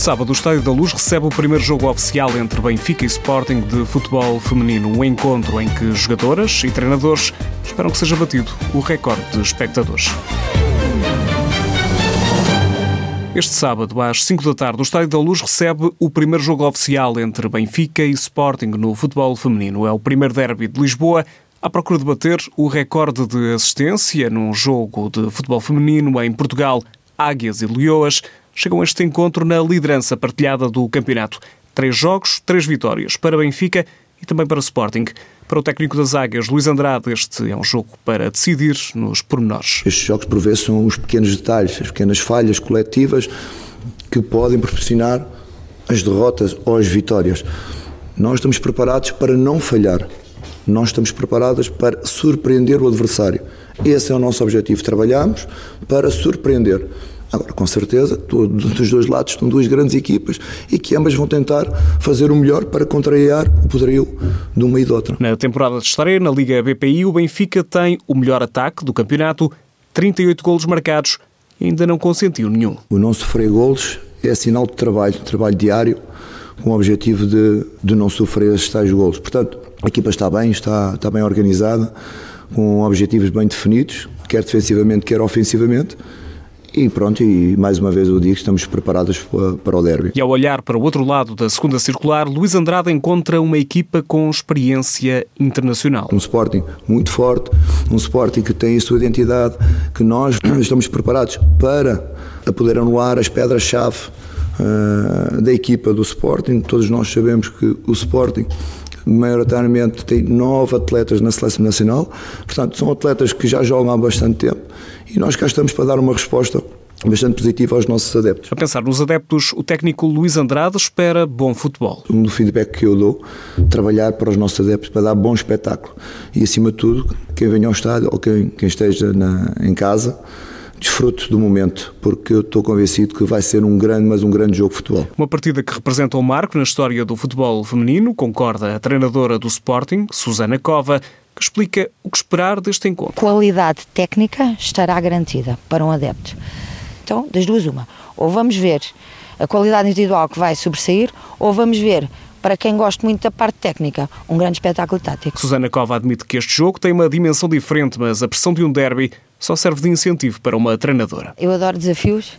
Este sábado, o Estádio da Luz recebe o primeiro jogo oficial entre Benfica e Sporting de futebol feminino. Um encontro em que jogadoras e treinadores esperam que seja batido o recorde de espectadores. Este sábado, às 5 da tarde, o Estádio da Luz recebe o primeiro jogo oficial entre Benfica e Sporting no futebol feminino. É o primeiro derby de Lisboa à procura de bater o recorde de assistência num jogo de futebol feminino em Portugal. Águias e Leoas chegam a este encontro na liderança partilhada do campeonato. 3 jogos, 3 vitórias para Benfica e também para Sporting. Para o técnico das Águias, Luís Andrade, este é um jogo para decidir nos pormenores. Estes jogos, por vezes, são os pequenos detalhes, as pequenas falhas coletivas que podem proporcionar as derrotas ou as vitórias. Nós estamos preparados para não falhar. Nós estamos preparados para surpreender o adversário. Esse é o nosso objetivo, trabalhamos para surpreender. Agora, com certeza, dos dois lados estão duas grandes equipas e que ambas vão tentar fazer o melhor para contrariar o poderio de uma e de outra. Na temporada de estreia, na Liga BPI, o Benfica tem o melhor ataque do campeonato, 38 golos marcados, e ainda não consentiu nenhum. O não sofrer golos é sinal de trabalho diário, com o objetivo de não sofrer esses tais golos. Portanto, a equipa está bem organizada, com objetivos bem definidos, quer defensivamente, quer ofensivamente. E pronto, e mais uma vez eu digo que estamos preparados para o derby. E ao olhar para o outro lado da segunda circular, Luís Andrade encontra uma equipa com experiência internacional. Um Sporting muito forte, um Sporting que tem a sua identidade, que nós estamos preparados para poder anular as pedras-chave da equipa do Sporting. Todos nós sabemos que o Sporting maioritariamente tem 9 atletas na seleção nacional, portanto são atletas que já jogam há bastante tempo e nós cá estamos para dar uma resposta bastante positiva aos nossos adeptos. A pensar nos adeptos, o técnico Luís Andrade espera bom futebol. No feedback que eu dou, trabalhar para os nossos adeptos, para dar bom espetáculo e acima de tudo, quem venha ao estádio ou quem esteja em casa, desfrute do momento, porque eu estou convencido que vai ser um grande jogo de futebol. Uma partida que representa um marco na história do futebol feminino, concorda a treinadora do Sporting, Susana Cova, que explica o que esperar deste encontro. Qualidade técnica estará garantida para um adepto. Então, das duas uma. Ou vamos ver a qualidade individual que vai sobressair, ou vamos ver, para quem gosta muito da parte técnica, um grande espetáculo tático. Susana Cova admite que este jogo tem uma dimensão diferente, mas a pressão de um derby só serve de incentivo para uma treinadora. Eu adoro desafios,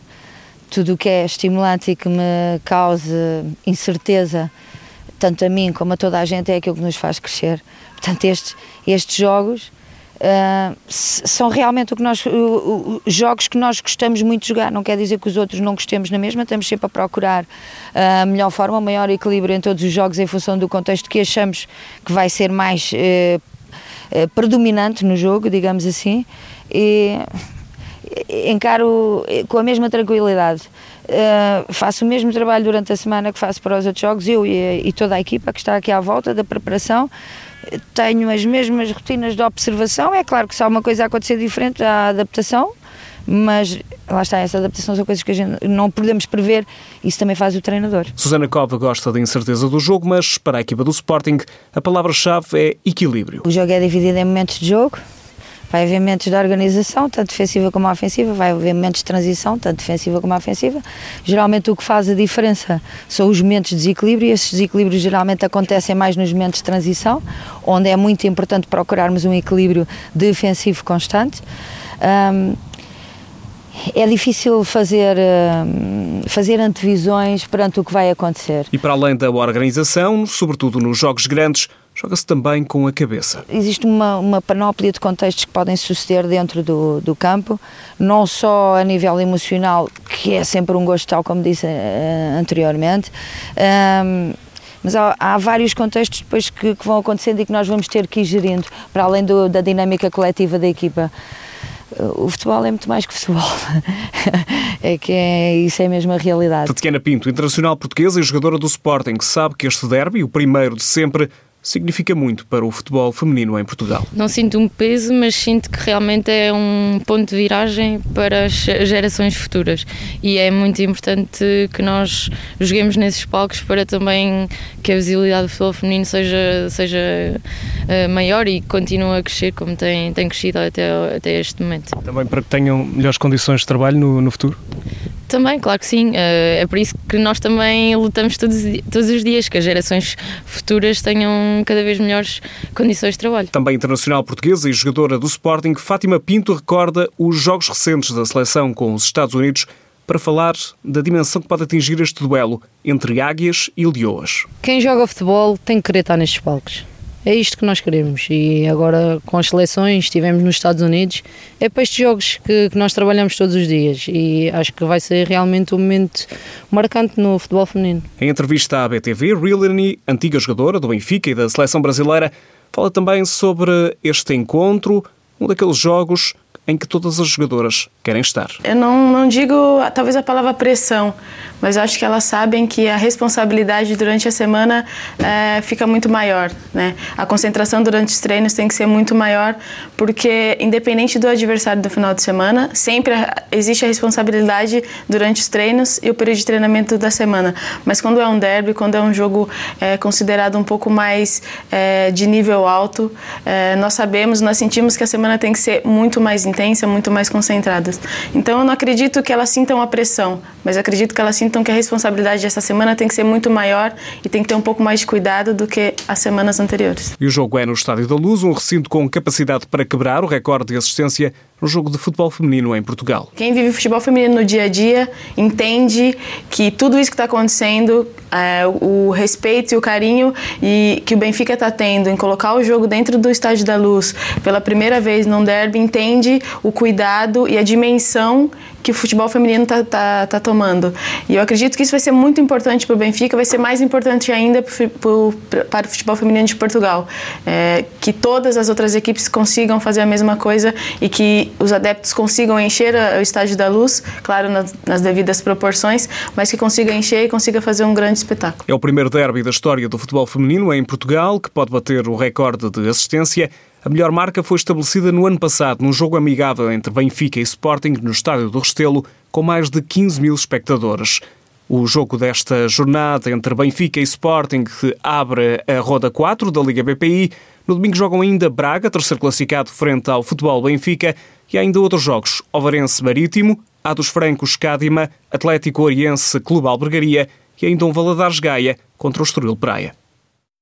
tudo o que é estimulante e que me cause incerteza, tanto a mim como a toda a gente, é aquilo que nos faz crescer. Portanto, estes jogos são realmente jogos que nós gostamos muito de jogar, não quer dizer que os outros não gostemos na mesma, estamos sempre a procurar a melhor forma, o maior equilíbrio em todos os jogos em função do contexto que achamos que vai ser mais predominante no jogo, digamos assim, e encaro com a mesma tranquilidade. Faço o mesmo trabalho durante a semana que faço para os outros jogos, eu e toda a equipa que está aqui à volta da preparação, tenho as mesmas rotinas de observação, é claro que se há uma coisa a acontecer diferente, há adaptação, mas lá está, essa adaptação são coisas que a gente não podemos prever, isso também faz o treinador. Susana Cova gosta da incerteza do jogo, mas para a equipa do Sporting a palavra-chave é equilíbrio. O jogo é dividido em momentos de jogo, vai haver momentos de organização, tanto defensiva como ofensiva, vai haver momentos de transição, tanto defensiva como ofensiva. Geralmente o que faz a diferença são os momentos de desequilíbrio, e esses desequilíbrios geralmente acontecem mais nos momentos de transição, onde é muito importante procurarmos um equilíbrio defensivo constante. É difícil fazer antevisões perante o que vai acontecer. E para além da organização, sobretudo nos jogos grandes, joga-se também com a cabeça. Existe uma panóplia de contextos que podem suceder dentro do campo, não só a nível emocional, que é sempre um gosto, tal como disse anteriormente, mas há vários contextos depois que vão acontecendo e que nós vamos ter que ir gerindo, para além da dinâmica coletiva da equipa. O futebol é muito mais que futebol, isso é mesmo a realidade. Tatiana Pinto, internacional portuguesa e jogadora do Sporting, sabe que este derby, o primeiro de sempre, significa muito para o futebol feminino em Portugal. Não sinto um peso, mas sinto que realmente é um ponto de viragem para as gerações futuras e é muito importante que nós joguemos nesses palcos para também que a visibilidade do futebol feminino seja maior e continue a crescer como tem crescido até este momento. Também para que tenham melhores condições de trabalho no futuro? Também, claro que sim. É por isso que nós também lutamos todos os dias, que as gerações futuras tenham cada vez melhores condições de trabalho. Também internacional portuguesa e jogadora do Sporting, Fátima Pinto recorda os jogos recentes da seleção com os Estados Unidos para falar da dimensão que pode atingir este duelo entre águias e leoas. Quem joga futebol tem que querer estar nestes palcos. É isto que nós queremos e agora com as seleções estivemos nos Estados Unidos, é para estes jogos que nós trabalhamos todos os dias e acho que vai ser realmente um momento marcante no futebol feminino. Em entrevista à BTV, Rilini, antiga jogadora do Benfica e da seleção brasileira, fala também sobre este encontro, um daqueles jogos em que todas as jogadoras querem estar. Eu não digo talvez a palavra pressão, mas acho que elas sabem que a responsabilidade durante a semana fica muito maior, né? A concentração durante os treinos tem que ser muito maior, porque independente do adversário do final de semana, sempre existe a responsabilidade durante os treinos e o período de treinamento da semana. Mas quando é um derby, quando é um jogo considerado um pouco mais de nível alto, nós sentimos que a semana tem que ser muito mais intensa, muito mais concentradas. Então eu não acredito que elas sintam a pressão, mas acredito que elas sintam que a responsabilidade dessa semana tem que ser muito maior e tem que ter um pouco mais de cuidado do que as semanas anteriores. E o jogo é no Estádio da Luz, um recinto com capacidade para quebrar o recorde de assistência no jogo de futebol feminino em Portugal. Quem vive o futebol feminino no dia a dia entende que tudo isso que está acontecendo, o respeito e o carinho e que o Benfica está tendo em colocar o jogo dentro do Estádio da Luz pela primeira vez num derby, entende o cuidado e a dimensão que o futebol feminino está tomando. E eu acredito que isso vai ser muito importante para o Benfica, vai ser mais importante ainda para o futebol feminino de Portugal. Que todas as outras equipes consigam fazer a mesma coisa e que os adeptos consigam encher o Estádio da Luz, claro, nas devidas proporções, mas que consiga encher e consiga fazer um grande espetáculo. É o primeiro derby da história do futebol feminino em Portugal, que pode bater o recorde de assistência. A melhor marca foi estabelecida no ano passado, num jogo amigável entre Benfica e Sporting, no Estádio do Restelo, com mais de 15 mil espectadores. O jogo desta jornada entre Benfica e Sporting abre a roda 4 da Liga BPI. No domingo jogam ainda Braga, terceiro classificado, frente ao Futebol Benfica, e ainda outros jogos, Ovarense Marítimo, A dos Francos Cádima, Atlético Oriense Clube Albergaria e ainda um Valadares Gaia contra o Estoril Praia.